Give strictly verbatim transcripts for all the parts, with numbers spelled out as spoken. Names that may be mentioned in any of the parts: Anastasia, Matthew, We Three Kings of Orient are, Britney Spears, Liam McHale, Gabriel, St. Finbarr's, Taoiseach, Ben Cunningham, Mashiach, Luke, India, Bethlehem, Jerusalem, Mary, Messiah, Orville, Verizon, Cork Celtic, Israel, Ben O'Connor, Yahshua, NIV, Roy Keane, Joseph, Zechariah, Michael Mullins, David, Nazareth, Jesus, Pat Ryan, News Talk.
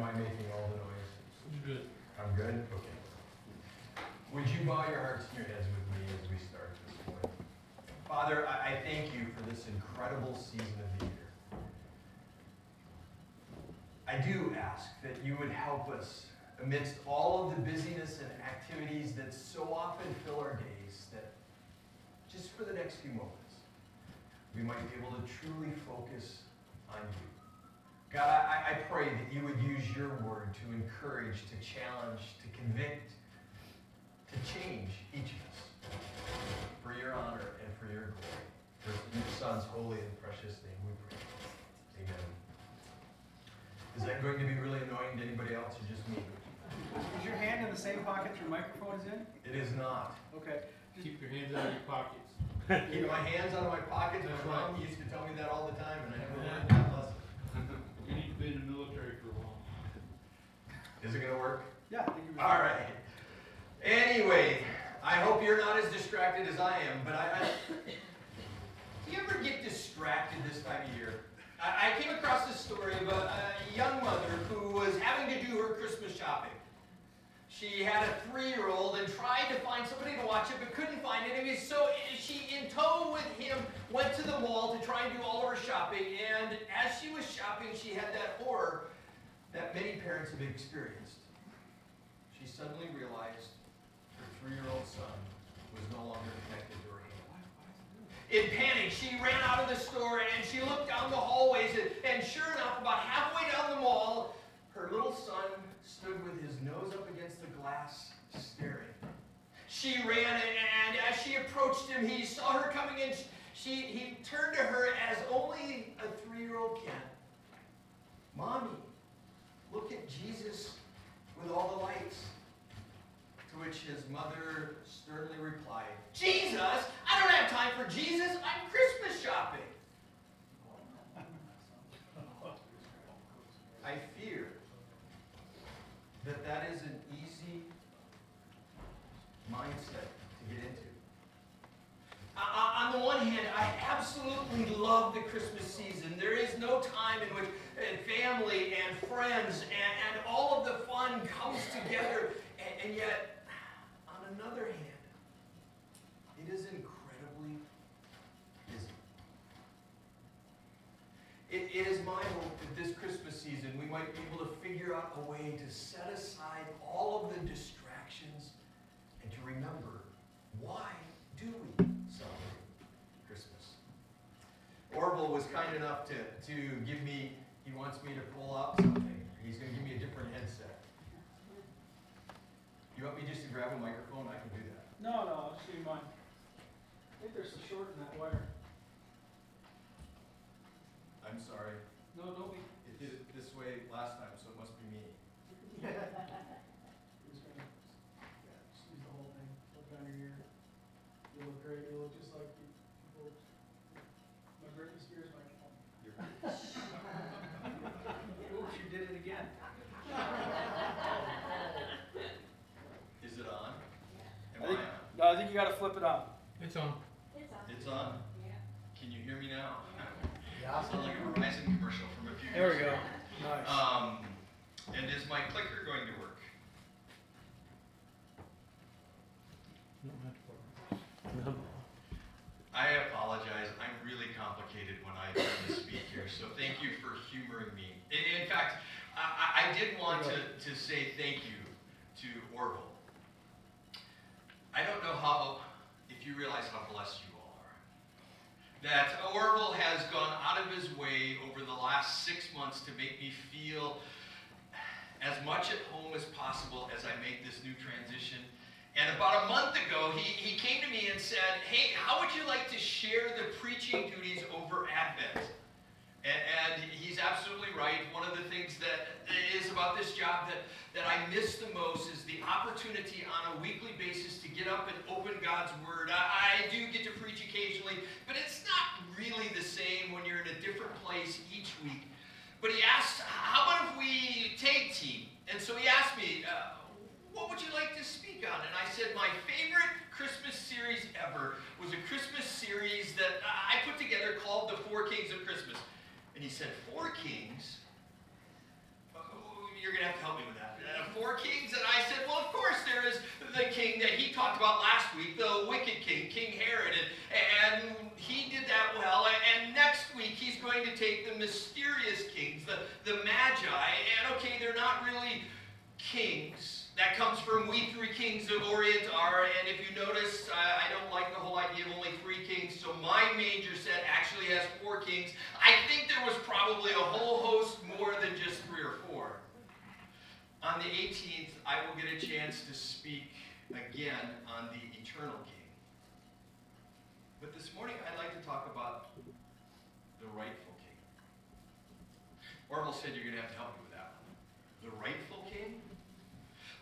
am I making all the noise? Good. I'm good? Okay. Would you bow your hearts and your heads with me as we start this morning? Father, I thank you for this incredible season of the year. I do ask that you would help us amidst all of the busyness and activities that so often fill our days, that just for the next few moments, we might be able to truly focus on you. God, I, I pray that you would use your word to encourage, to challenge, to convict, to change each of us for your honor and for your glory. For your Son's holy and precious name we pray. Amen. Is that going to be really annoying to anybody else or just me? Is your hand in the same pocket your microphone is in? It is not. Okay. Just keep your hands out of your pockets. Keep my hands out of my pockets. My mom used to tell me that all the time, and I never learned that lesson. You need to be in the military for long. Is it going to work? Yeah. I think it was all right. Anyway, I hope you're not as distracted as I am, but I... I do you ever get distracted this time of year? I came across this story about a young mother who was having to do her Christmas shopping. She had a three-year-old and tried to find somebody to watch it, but couldn't find anybody. So she, in tow with him, went to the mall to try and do all of her shopping. And as she was shopping, she had that horror that many parents have experienced. She suddenly realized her three-year-old son was no longer connected to her. In panic, she ran out of the store and she looked down the hallways, and, and sure enough, about halfway down the mall, her little son stood with his nose up against the glass, staring. She ran, and, and as she approached him, he saw her coming in. She, he turned to her as only a three-year-old can. "Mommy, look at Jesus with all the lights." To which his mother sternly replied, "Jesus? I don't have time for Jesus. I'm Christmas shopping." I fear that that is an easy mindset to get into. I, I, on the one hand, I absolutely love the Christmas season. There is no time in which family and friends and, and all of the fun comes together. And, and yet, on another hand, it is incredibly busy. It, it is my hope that this Christmas season we might be able to figure out a way to set aside all of the distractions and to remember, why do we celebrate Christmas? Orville was kind enough to, to give me, he wants me to pull out something. He's going to give me a different headset. You want me just to grab a microphone? I can do that. No, no, I'll show you mine. I think there's some short in that wire. I'm sorry. No, don't be. It did it this way last time, so it must be me. Yeah, just use the whole thing. Look under your ear. You look great. You look just like people. My Britney Spears microphone. Oops, you did it again. I think, no, I think you gotta flip it on. It's on. It's on. It's on. Yeah. Can you hear me now? Yeah. Sounds like a Verizon commercial from a few there years ago. There we go. Nice. Um, and is my clicker going to work? No. I apologize. I'm really complicated when I try to speak here, so thank you for humoring me. In, in fact, I, I did want to, to say thank you to Orville. I don't know how, if you realize how blessed you all are, that Orville has gone out of his way over the last six months to make me feel as much at home as possible as I make this new transition. And about a month ago, he, he came to me and said, "Hey, how would you like to share the preaching duties over Advent?" And, and he's absolutely right. One of the things that is about this job that, that I miss the most is the opportunity on a weekly basis to get up and open God's Word. I, I do get to preach occasionally, but it's not really the same when you're in a different place each week. But he asked, how about if we tag team? And so he asked me, uh, what would you like to speak on? And I said, my favorite Christmas series ever was a Christmas series that I put together called The Four Kings of Christmas. And he said, "Four kings? Oh, you're And, and okay, they're not really kings. That comes from We Three Kings of Orient Are. And if you notice, I, I don't like the whole idea of only three kings. So my major set actually has four kings. I think there was probably a whole host more than just three or four. On the eighteenth, I will get a chance to speak again on the eternal King. But this morning, I'd like to talk about the rightful king. Orville said you're going to have to help me with that one. The rightful king?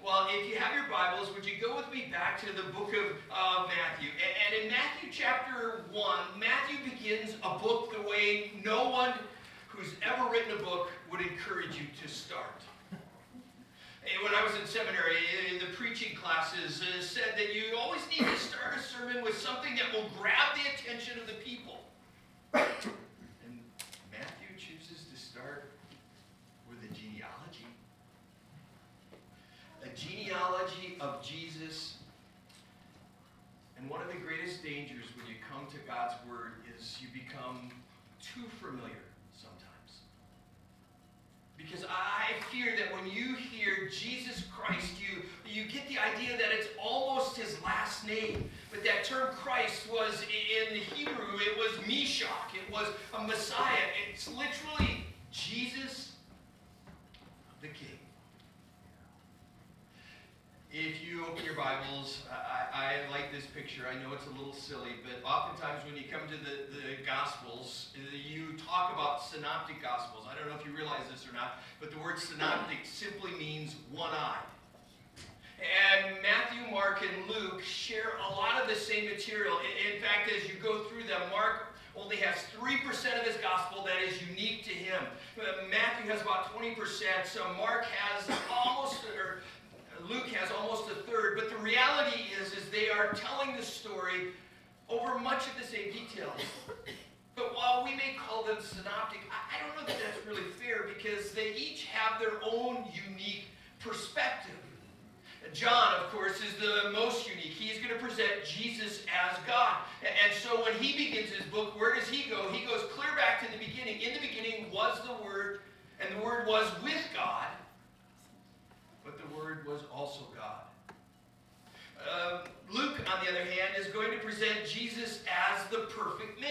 Well, if you have your Bibles, would you go with me back to the book of uh, Matthew? And, and in Matthew chapter one, Matthew begins a book the way no one who's ever written a book would encourage you to start. When I was in seminary, the preaching classes said that you always need to start a sermon with something that will grab the attention of the people. And Matthew chooses to start with a genealogy. A genealogy of Jesus. And one of the greatest dangers when you come to God's Word is you become too familiar. Because I fear that when you hear Jesus Christ, you, you get the idea that it's almost his last name. But that term Christ was, in Hebrew, it was Mashiach. It was a Messiah. It's literally Jesus the King. If you open your Bibles, I, I like this picture. I know it's a little silly, but oftentimes when you come to the, the Gospels, you talk about synoptic Gospels. I don't know if you realize this or not, but the word synoptic simply means one-eyed. And Matthew, Mark, and Luke share a lot of the same material. In, in fact, as you go through them, Mark only has three percent of his gospel that is unique to him. Matthew has about twenty percent, so Mark has almost... or, Luke has almost a third, but the reality is, is they are telling the story over much of the same details. But while we may call them synoptic, I don't know that that's really fair because they each have their own unique perspective. John, of course, is the most unique. He's going to present Jesus as God. And so when he begins his book, where does he go? He goes clear back to the beginning. In the beginning was the Word, and the Word was with God. But the Word was also God. Uh, Luke, on the other hand, is going to present Jesus as the perfect man.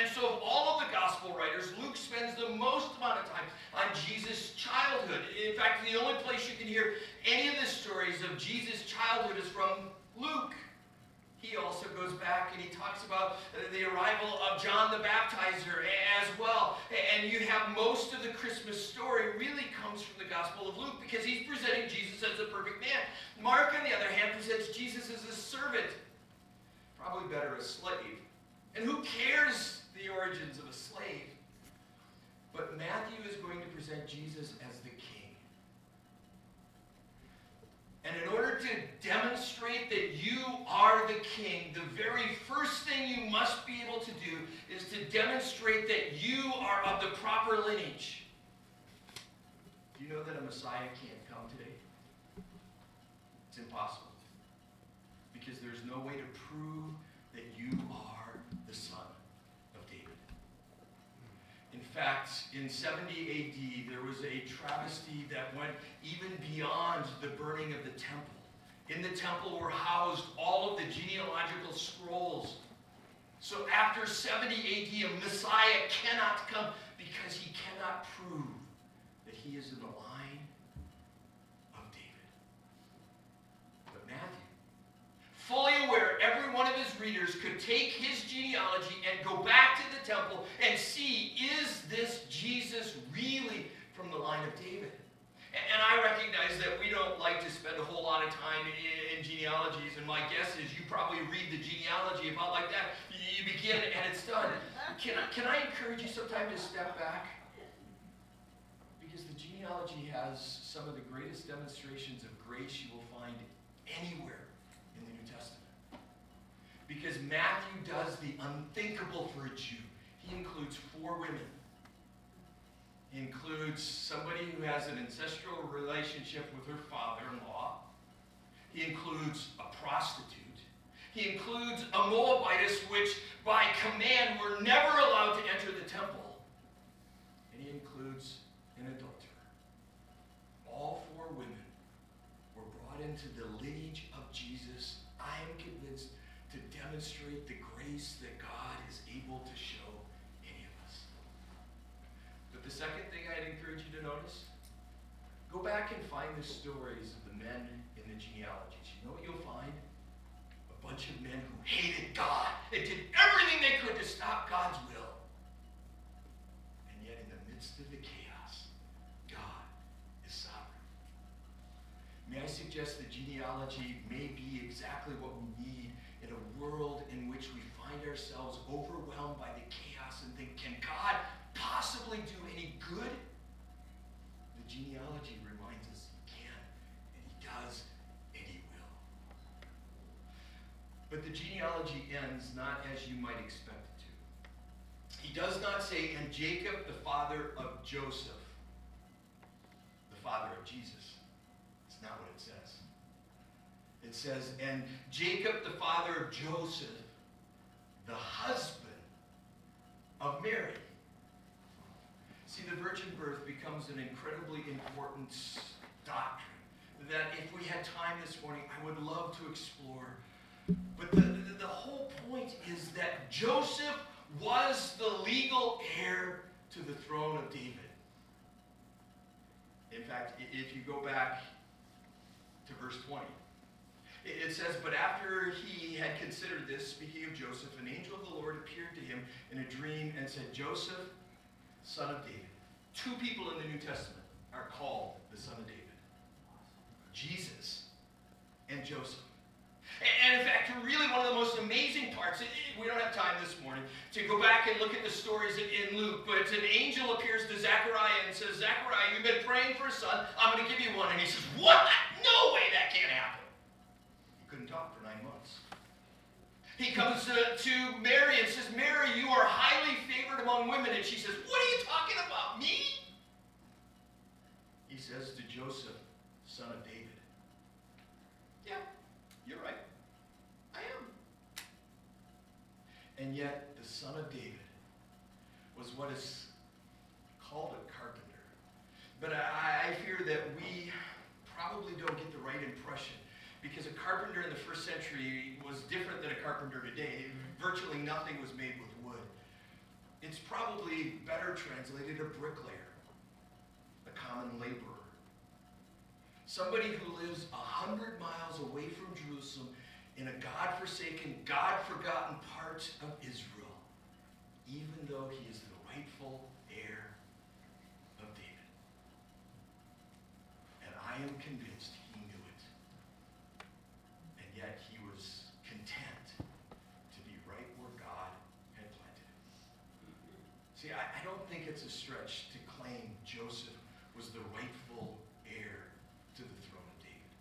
And so of all of the Gospel writers, Luke spends the most amount of time on Jesus' childhood. In fact, the only place you can hear any of the stories of Jesus' childhood is from Luke. He also goes back and he talks about the arrival of John the Baptizer as well. And you have most of the Christmas story really comes from the Gospel of Luke because he's presenting Jesus as a perfect man. Mark, on the other hand, presents Jesus as a servant, probably better a slave. And who cares the origins of a slave? But Matthew is going to present Jesus as the king. And in order to demonstrate that you are the king, the very first thing you must be able to do is to demonstrate that you are of the proper lineage. Do you know that a Messiah can't come today? It's impossible. Because there's no way to prove that you are the son of David. In fact, in seventy A D, there was a travesty that went even beyond the burning of the temple. In the temple were housed all of the genealogical scrolls. So after seventy A D, a Messiah cannot come because he cannot prove that he is in the line of David. But Matthew, fully aware every one of his readers could take his genealogy and go back to the temple and see, is this Jesus really from the line of David? And I recognize that we don't like to spend a whole lot of time in genealogies, and my guess is you probably read the genealogy about like that. You begin and it's done. Can I, can I encourage you sometime to step back? Because the genealogy has some of the greatest demonstrations of grace you will find anywhere in the New Testament. Because Matthew does the unthinkable for a Jew. He includes four women. He includes somebody who has an ancestral relationship with her father-in-law. He includes a prostitute. He includes a Moabitess, which by command were never allowed to enter the temple. And he includes an adulterer. into the lineage of Jesus, I am convinced, to demonstrate the grace that God is able to show any of us. But the second thing I'd encourage you to notice, go back and find the stories of the men in the genealogies. You know what you'll find? A bunch of men who hated God and did everything they could to stop God's will. And yet in the midst of the chaos, God is sovereign. May I suggest the genealogy may be exactly what we need in a world in which we find ourselves overwhelmed by the chaos and think, can God possibly do any good? The genealogy reminds us he can, and he does, and he will. But the genealogy ends not as you might expect it to. He does not say, and Jacob, the father of Joseph, the father of Jesus. It's not what it says. It says, and Jacob, the father of Joseph, the husband of Mary. See, the virgin birth becomes an incredibly important doctrine that if we had time this morning, I would love to explore. But the, the, the whole point is that Joseph was the legal heir to the throne of David. In fact, if you go back to verse twenty, it says, but after he had considered this, speaking of Joseph, an angel of the Lord appeared to him in a dream and said, Joseph, son of David. Two people in the New Testament are called the son of David. Jesus and Joseph. And in fact, really one of the most amazing parts, we don't have time this morning to go back and look at the stories in Luke, but an angel appears to Zechariah and says, Zechariah, you've been praying for a son. I'm going to give you one. And he says, what? No way, that can't happen. Couldn't talk for nine months. He comes to, to Mary and says, Mary, you are highly favored among women. And she says, what are you talking about, me? He says to Joseph, son of David, yeah, you're right. I am. And yet, the son of David was what is called a carpenter. But I, I fear that we probably don't get the right impression, because a carpenter in the first century was different than a carpenter today. Virtually nothing was made with wood. It's probably better translated a bricklayer, a common laborer, somebody who lives a hundred miles away from Jerusalem in a God-forsaken, God-forgotten part of Israel, even though he is the rightful heir of David. And I am convinced yet he was content to be right where God had planted him. See, I, I don't think it's a stretch to claim Joseph was the rightful heir to the throne of David.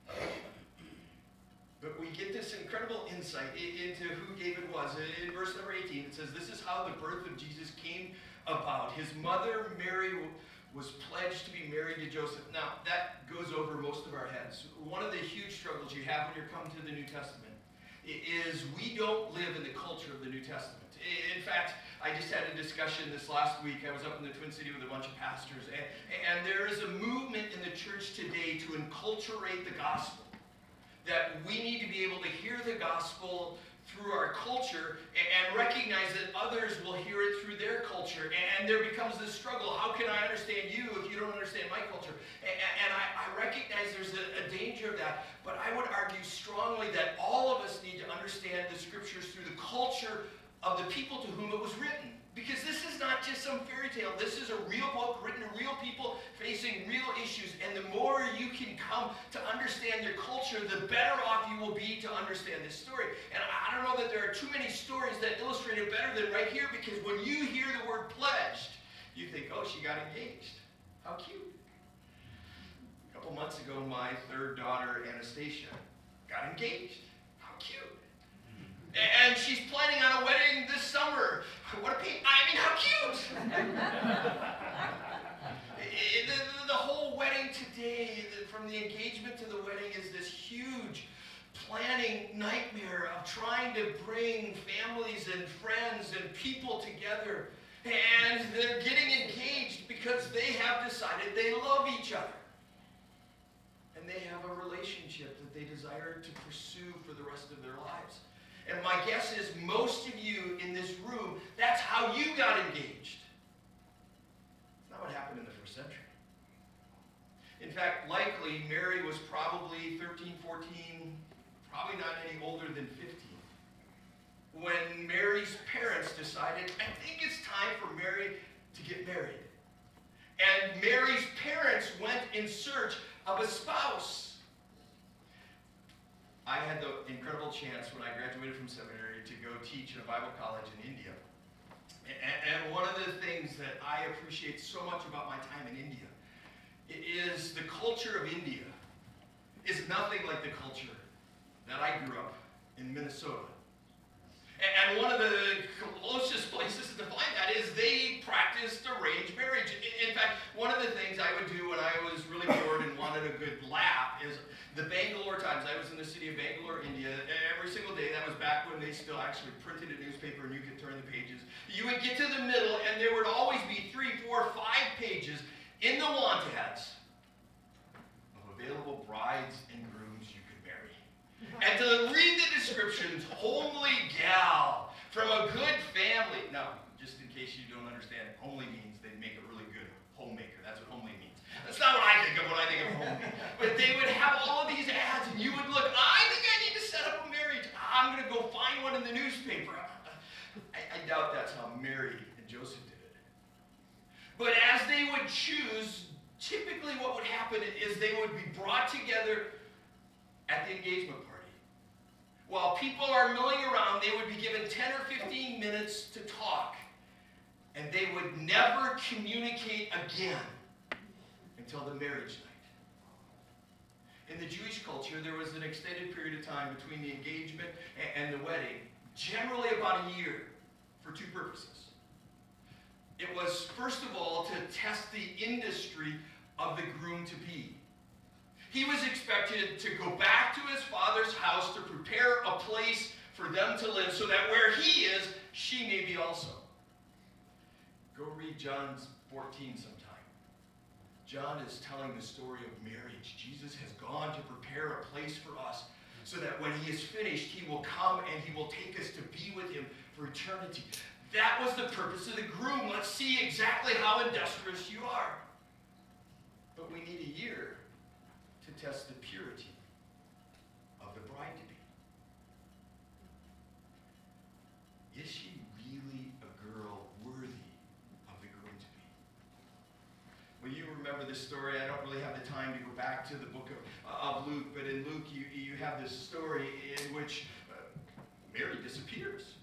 But we get this incredible insight into who David was. In verse number eighteen, it says, this is how the birth of Jesus came about. His mother, Mary, was pledged to be married to Joseph. Now, that goes over most of our heads. One of the huge struggles you have when you're coming to the New Testament is we don't live in the culture of the New Testament. In fact, I just had a discussion this last week. I was up in the Twin City with a bunch of pastors, and, and there is a movement in the church today to enculturate the gospel, that we need to be able to hear the gospel through our culture and recognize that others will hear it through their culture. And there becomes this struggle. How can I understand you if you don't understand my culture? And I recognize there's a danger of that, but I would argue strongly that all of us need to understand the scriptures through the culture of the people to whom it was written. Because this is not just some fairy tale. This is a real book written to real people facing real issues. And the more you can come to understand their culture, the better off you will be to understand this story. And I don't know that there are too many stories that illustrate it better than right here, because when you hear the word pledged, you think, oh, she got engaged. How cute. A couple months ago, my third daughter, Anastasia, got engaged. How cute. And she's planning on a wedding this summer. What a pain. I mean, how cute! the, the, the whole wedding today, the, from the engagement to the wedding, is this huge planning nightmare of trying to bring families and friends and people together. And they're getting engaged because they have decided they love each other. And they have a relationship that they desired to pursue for the rest of their lives. And my guess is most of you in this room, that's how you got engaged. It's not what happened in the first century. In fact, likely Mary was probably thirteen, fourteen, probably not any older than fifteen, when Mary's parents decided, I think it's time for Mary to get married. And Mary's parents went in search of a spouse. I had the incredible chance when I graduated from seminary to go teach in a Bible college in India. And, and one of the things that I appreciate so much about my time in India, it is the culture of India is nothing like the culture that I grew up in Minnesota. And, and one of the closest places to find that is they practiced arranged marriage. In, in fact, one of the things I would do when I was really bored and wanted a good laugh is the Bangalore Times. I was in the city of Bangalore, India, every single day. That was back when they still actually printed a newspaper and you could turn the pages. You would get to the middle and there would always be three, four, five pages in the want ads of available brides and grooms you could marry. And to read the descriptions, homely gal from a good family. Now, just in case you don't understand, homely means they make a really good homemaker. That's what homely means. That's not what I think of when I think of home. But they would have all of these ads, and you would look, I think I need to set up a marriage. I'm going to go find one in the newspaper. I, I doubt that's how Mary and Joseph did it. But as they would choose, typically what would happen is they would be brought together at the engagement party. While people are milling around, they would be given ten or fifteen minutes to talk, and they would never communicate again until the marriage night. In the Jewish culture, there was an extended period of time between the engagement and the wedding, generally about a year, for two purposes. It was, first of all, to test the industry of the groom-to-be. He was expected to go back to his father's house to prepare a place for them to live so that where he is, she may be also. Go read John fourteen sometime. John is telling the story of marriage. Jesus has gone to prepare a place for us so that when he is finished, he will come and he will take us to be with him for eternity. That was the purpose of the groom. Let's see exactly how industrious you are. But we need a year to test the purity of the bride-to-be. Is she really a girl worthy? You remember this story. I don't really have the time to go back to the book of, uh, of Luke, but in Luke you, you have this story in which uh, Mary disappears.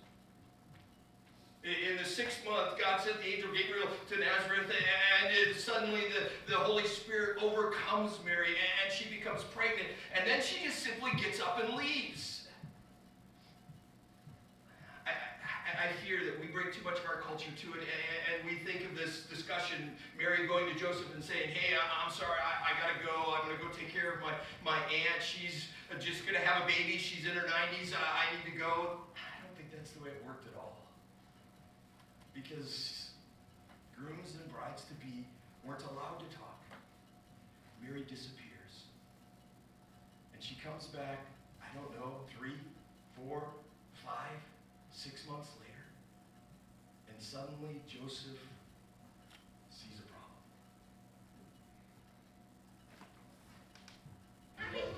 In, in the sixth month, God sent the angel Gabriel to Nazareth, and it, suddenly the, the Holy Spirit overcomes Mary, and she becomes pregnant, and then she just simply gets up and leaves. I fear that we bring too much of our culture to it, and we think of this discussion, Mary going to Joseph and saying, hey, I'm sorry, I, I gotta go, I'm gonna go take care of my, my aunt, she's just gonna have a baby, she's in her nineties, I, I need to go. I don't think that's the way it worked at all. Because grooms and brides-to-be weren't allowed to talk. Mary disappears. And she comes back, I don't know, three, four, five, six months later. And suddenly, Joseph sees a problem.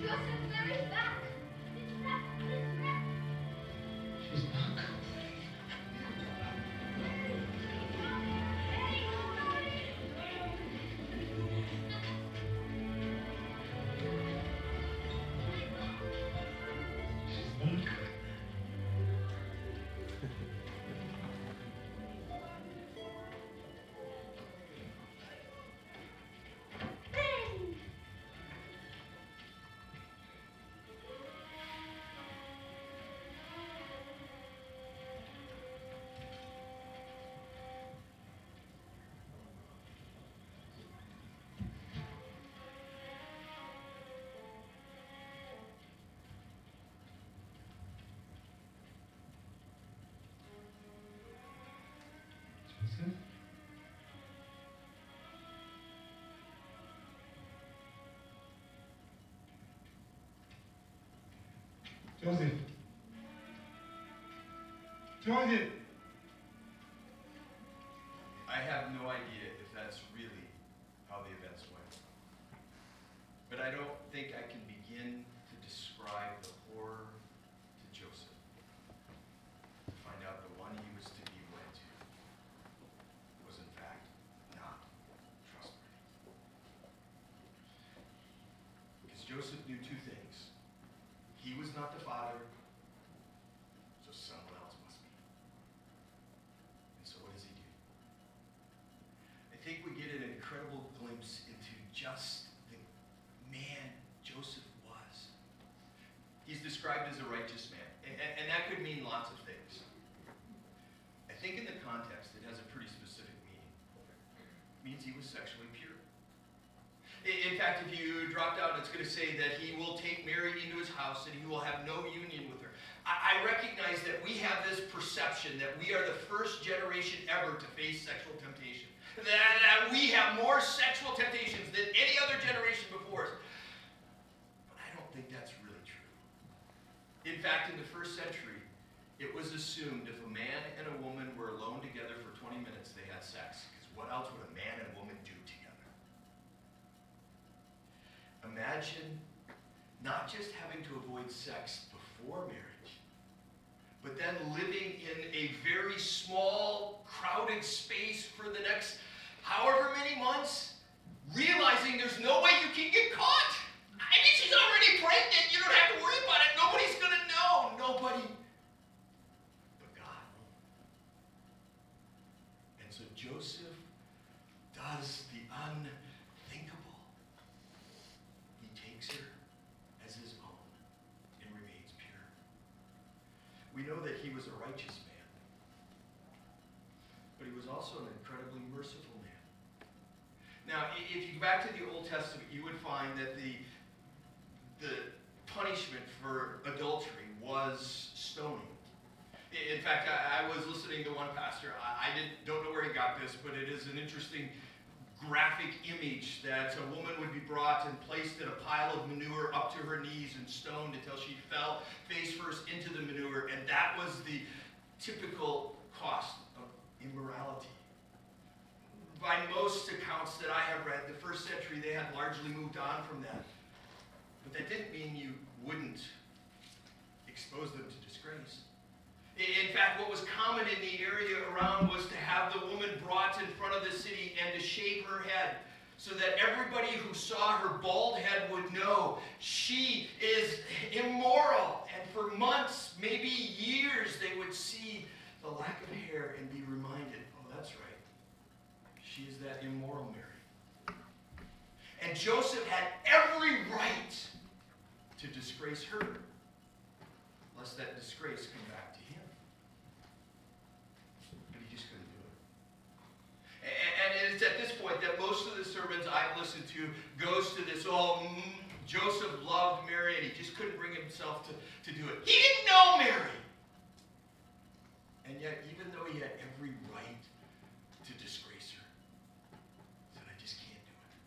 Joseph, Mary's back. It's back. It's back. She's back. Joseph. Joseph. I have no idea if that's really how the events went. But I don't think I can begin to describe the horror to Joseph to find out the one he was to be wed to was in fact not trustworthy. Because Joseph knew two things. He was not the father, so someone else must be. And so what does he do? I think we get an incredible glimpse into just the man Joseph was. He's described as a righteous man, and, and, and that could mean lots of things. I think in the context, it has a pretty specific meaning. It means he was sexually pure. In fact, if you drop down, it's going to say that he will take Mary into his house and he will have no union with her. I recognize that we have this perception that we are the first generation ever to face sexual temptation. That we have more sexual temptations than any other generation before us. But I don't think that's really true. In fact, in the first century, it was assumed if a man and a woman were alone together for twenty minutes, they had sex. Because what else would a man and a woman do together? Imagine not just having to avoid sex before marriage, but then living in a very small, crowded space for the next however many months, realizing there's no way you can get caught. I mean, she's already pregnant. You don't have to worry about it. Nobody's going to know. Nobody but God. And so Joseph does the unthinkable. He takes her as his own and remains pure. We know that he was a righteous man, but he was also an incredibly merciful man. Now, if you go back to the Old Testament, you would find that the, the punishment for adultery was stoning. In fact, I, I was listening to one pastor. I, I didn't, don't know where he got this, but it is an interesting graphic image that a woman would be brought and placed in a pile of manure up to her knees and stoned until she fell face first into the manure, and that was the typical cost of immorality. By most accounts that I have read, the first century they had largely moved on from that. But that didn't mean you wouldn't expose them to disgrace. In fact, what was common in the area around was to have the woman brought in front of the city and to shave her head so that everybody who saw her bald head would know she is immoral. And for months, maybe years, they would see the lack of hair and be reminded, oh, that's right, she is that immoral Mary. And Joseph had every right to disgrace her, lest that disgrace come back to him. But he just couldn't do it. And it's at this point that most of the sermons I've listened to goes to this, oh, Joseph loved Mary, and he just couldn't bring himself to, to do it. He didn't know Mary! And yet, even though he had every right to disgrace her, he said, I just can't do it.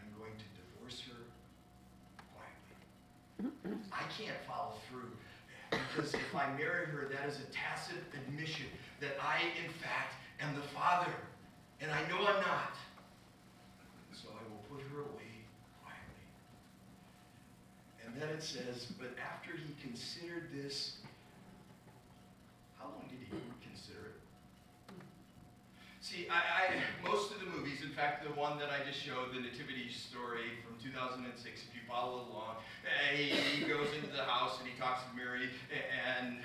I'm going to divorce her quietly. I can't follow through, because if I marry her, that is a tacit admission that I, in fact, am the father, and I know I'm not. So I will put her away quietly. And then it says, but after he considered this, how long did he consider it? See, I, I most of the movies, in fact, the one that I just showed, the Nativity story from two thousand six, if you follow along, he, he goes into the house and he talks to Mary and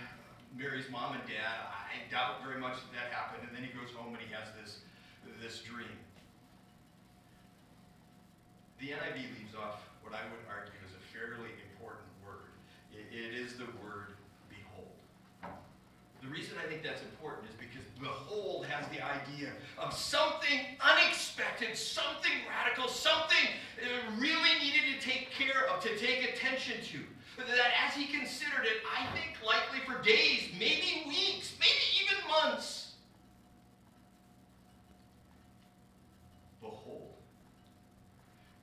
Mary's mom and dad. I doubt very much that that happened. And then he goes home and he has this, this dream. The N I V leaves off what I would argue is a fairly important word. It, it is the word behold. The reason I think that's important is because behold has the idea of something unexpected, something radical, something really needed to take care of, to take attention to. That as he considered it, I think likely for days, maybe weeks, maybe even months. Behold,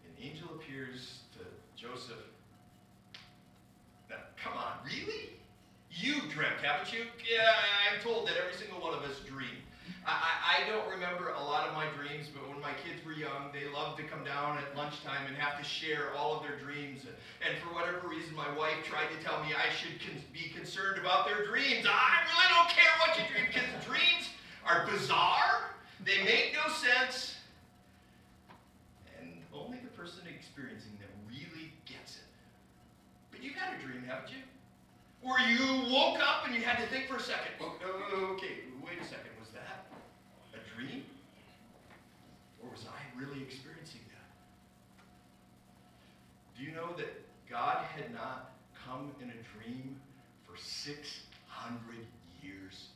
an angel appears to Joseph. Now, come on. haven't you? Yeah, I'm told that every single one of us dream. I, I don't remember a lot of my dreams, but when my kids were young, they loved to come down at lunchtime and have to share all of their dreams. And for whatever reason, my wife tried to tell me I should con- be concerned about their dreams. I really don't care what you dream, because dreams are bizarre. They make no sense. And only the person experiencing them really gets it. But you've had a dream, haven't you? Where you woke up and you had to think for a second. Okay, wait a second. Was that a dream? Or was I really experiencing that? Do you know that God had not come in a dream for six hundred years?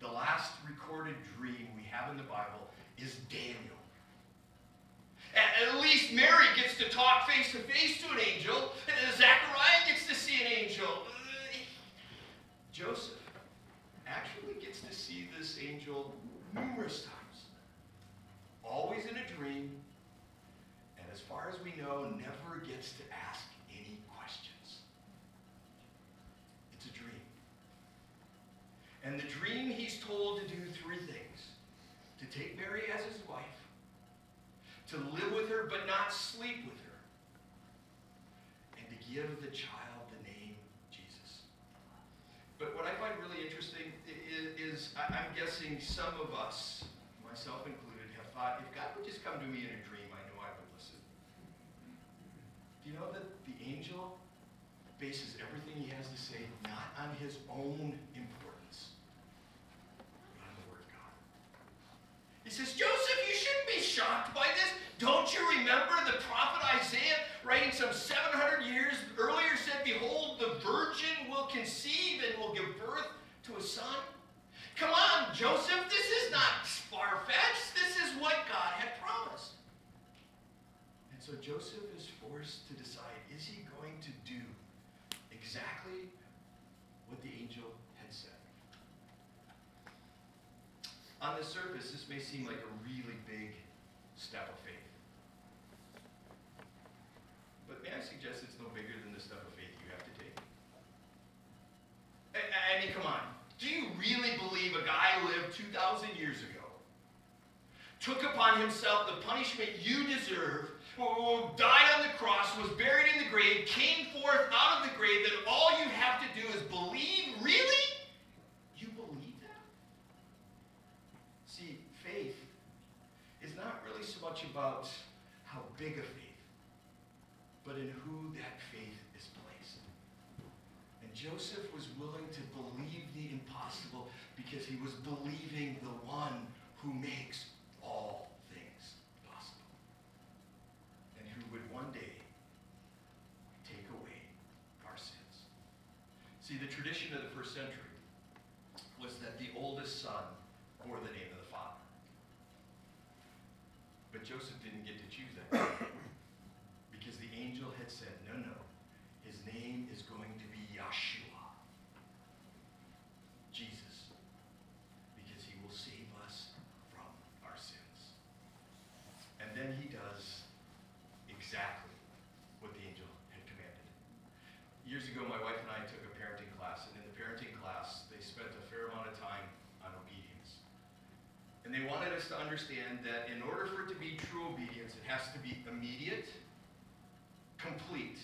The last recorded dream we have in the Bible is Daniel. At least Mary gets to talk face to face to an angel. Zechariah gets to see an angel. Joseph actually gets to see this angel numerous times, always in a dream, and as far as we know, never gets to ask any questions. It's a dream. And the dream, he's told to do three things: to take Mary as his wife, to live with her but not sleep with her, and to give the child the name Jesus. But what I find really interesting is, is I'm guessing some of us, myself included, have thought, if God would just come to me in a dream, I know I would listen. Do you know that the angel bases everything he has to say not on his own importance, but on the Word of God? He says, Joseph, you shouldn't be shocked by this. Don't you remember the prophet Isaiah, writing some seven hundred years earlier, said, behold, the virgin will conceive and will give birth to a son? Come on, Joseph, this is not far-fetched. This is what God had promised. And so Joseph is forced to decide, is he going to do exactly what the angel had said? On the surface, this may seem like a really big step of faith. But may I suggest it's no bigger than the step of faith you have to take? I, I mean, come on. Do you really believe a guy lived two thousand years ago, took upon himself the punishment you deserve, died on the cross, was buried in the grave, came forth out of the grave, that all you have to do is believe? Really? You believe that? See, faith is not really so much about how big a faith, but in who that faith is placed. And Joseph was willing to believe the impossible because he was believing the one who makes all things possible, and who would one day take away our sins. See, the tradition of the first century was that the oldest son bore the name of the father. But Joseph didn't get to choose that because the angel had said, no, no, his name is going to be Yahshua, Jesus, because he will save us from our sins. And then he does exactly what the angel had commanded. Years ago, my wife and I took a parenting class, and in the parenting class, they spent a fair amount of time on obedience. And they wanted us to understand that in order for it to be true obedience, it has to be immediate, complete,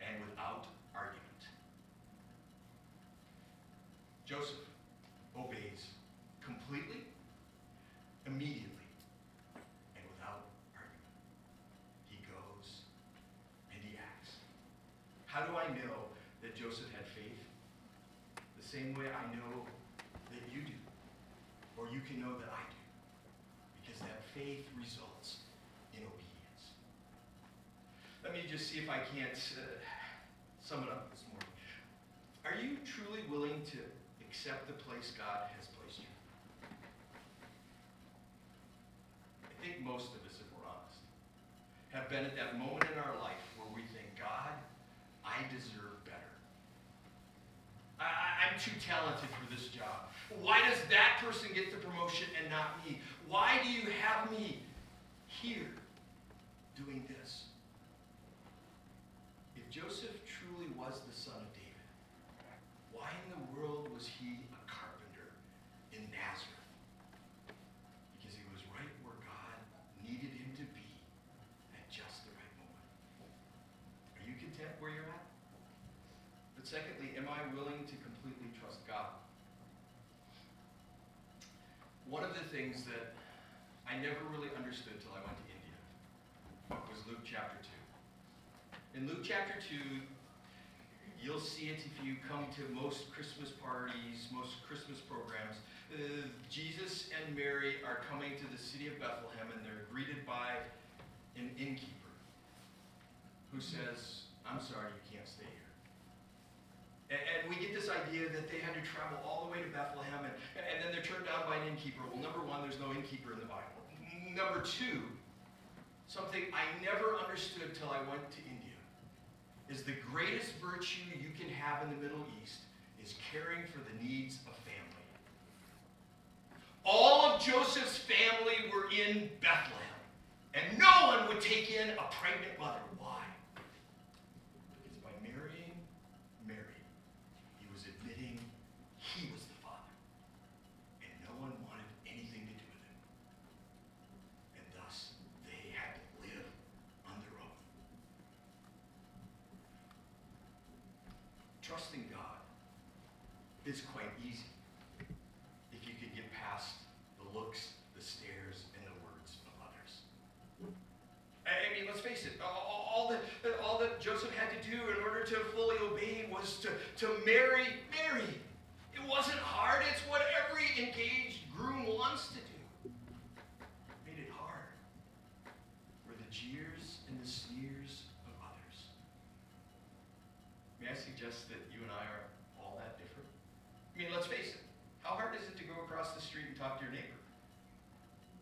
and without argument. Joseph obeys completely, immediately, and without argument. He goes and he acts. How do I know that Joseph had faith? The same way I know that you do. Or you can know that I do, because that faith results in obedience. Let me just see if I can't uh, sum it up this morning. Are you truly willing to accept the place God has placed you? I think most of us, if we're honest, have been at that moment in our life where we think, God, I deserve better. I- I'm too talented for this job. Why does that person get the promotion and not me? Why do you have me here doing this? If Joseph truly was the son of David, secondly, am I willing to completely trust God? One of the things that I never really understood till I went to India was Luke chapter two. In Luke chapter two, you'll see it if you come to most Christmas parties, most Christmas programs. Uh, Jesus and Mary are coming to the city of Bethlehem, and they're greeted by an innkeeper who says, "I'm sorry, you can't stay here." And we get this idea that they had to travel all the way to Bethlehem, and, and then they're turned down by an innkeeper. Well, number one, there's no innkeeper in the Bible. Number two, something I never understood till I went to India, is the greatest virtue you can have in the Middle East is caring for the needs of family. All of Joseph's family were in Bethlehem, and no one would take in a pregnant mother. Why? Because by marrying Mary, he was admitting he was the father, and no one wanted anything to do with him. And thus, they had to live on their own. Trusting God is quite easy if you can get past the looks, the stares, and the words of others. I mean, let's face it, all that, all that Joseph had to do in order to fully obey was to, to marry Mary. It wasn't hard. It's what every engaged groom wants to do. It made it hard were the jeers and the sneers of others. May I suggest that you and I aren't all that different? I mean, let's face it. How hard is it to go across the street and talk to your neighbor?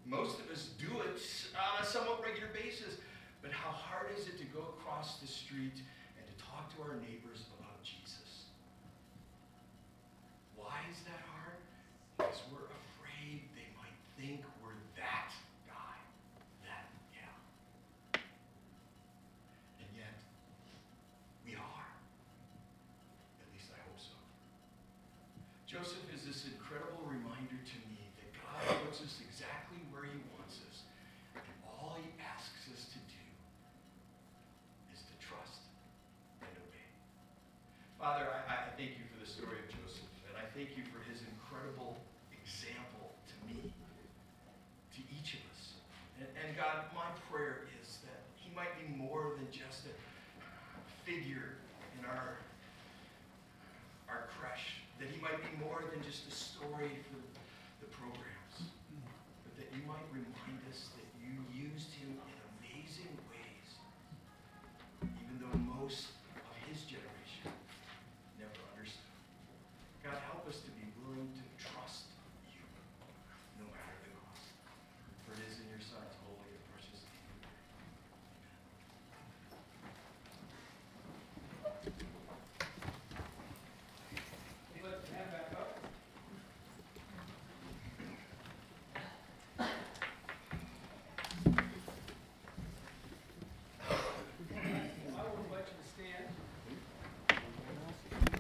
Most of us do it on a somewhat regular basis, but how hard is it to go across the street and to talk to our neighbors about Jesus? Why is that hard? Because we're afraid they might think we're that guy, that gal. And yet, we are. At least I hope so. Joseph is this incredible reminder to me that God puts us exactly where he wants us, and all he asks us to do is to trust and obey. Father, I, I thank you for the story of Joseph, and I thank you for his incredible example to me, to each of us. And, and God, my prayer is that he might be more than just a figure in our, our creche, that he might be more than just a story for the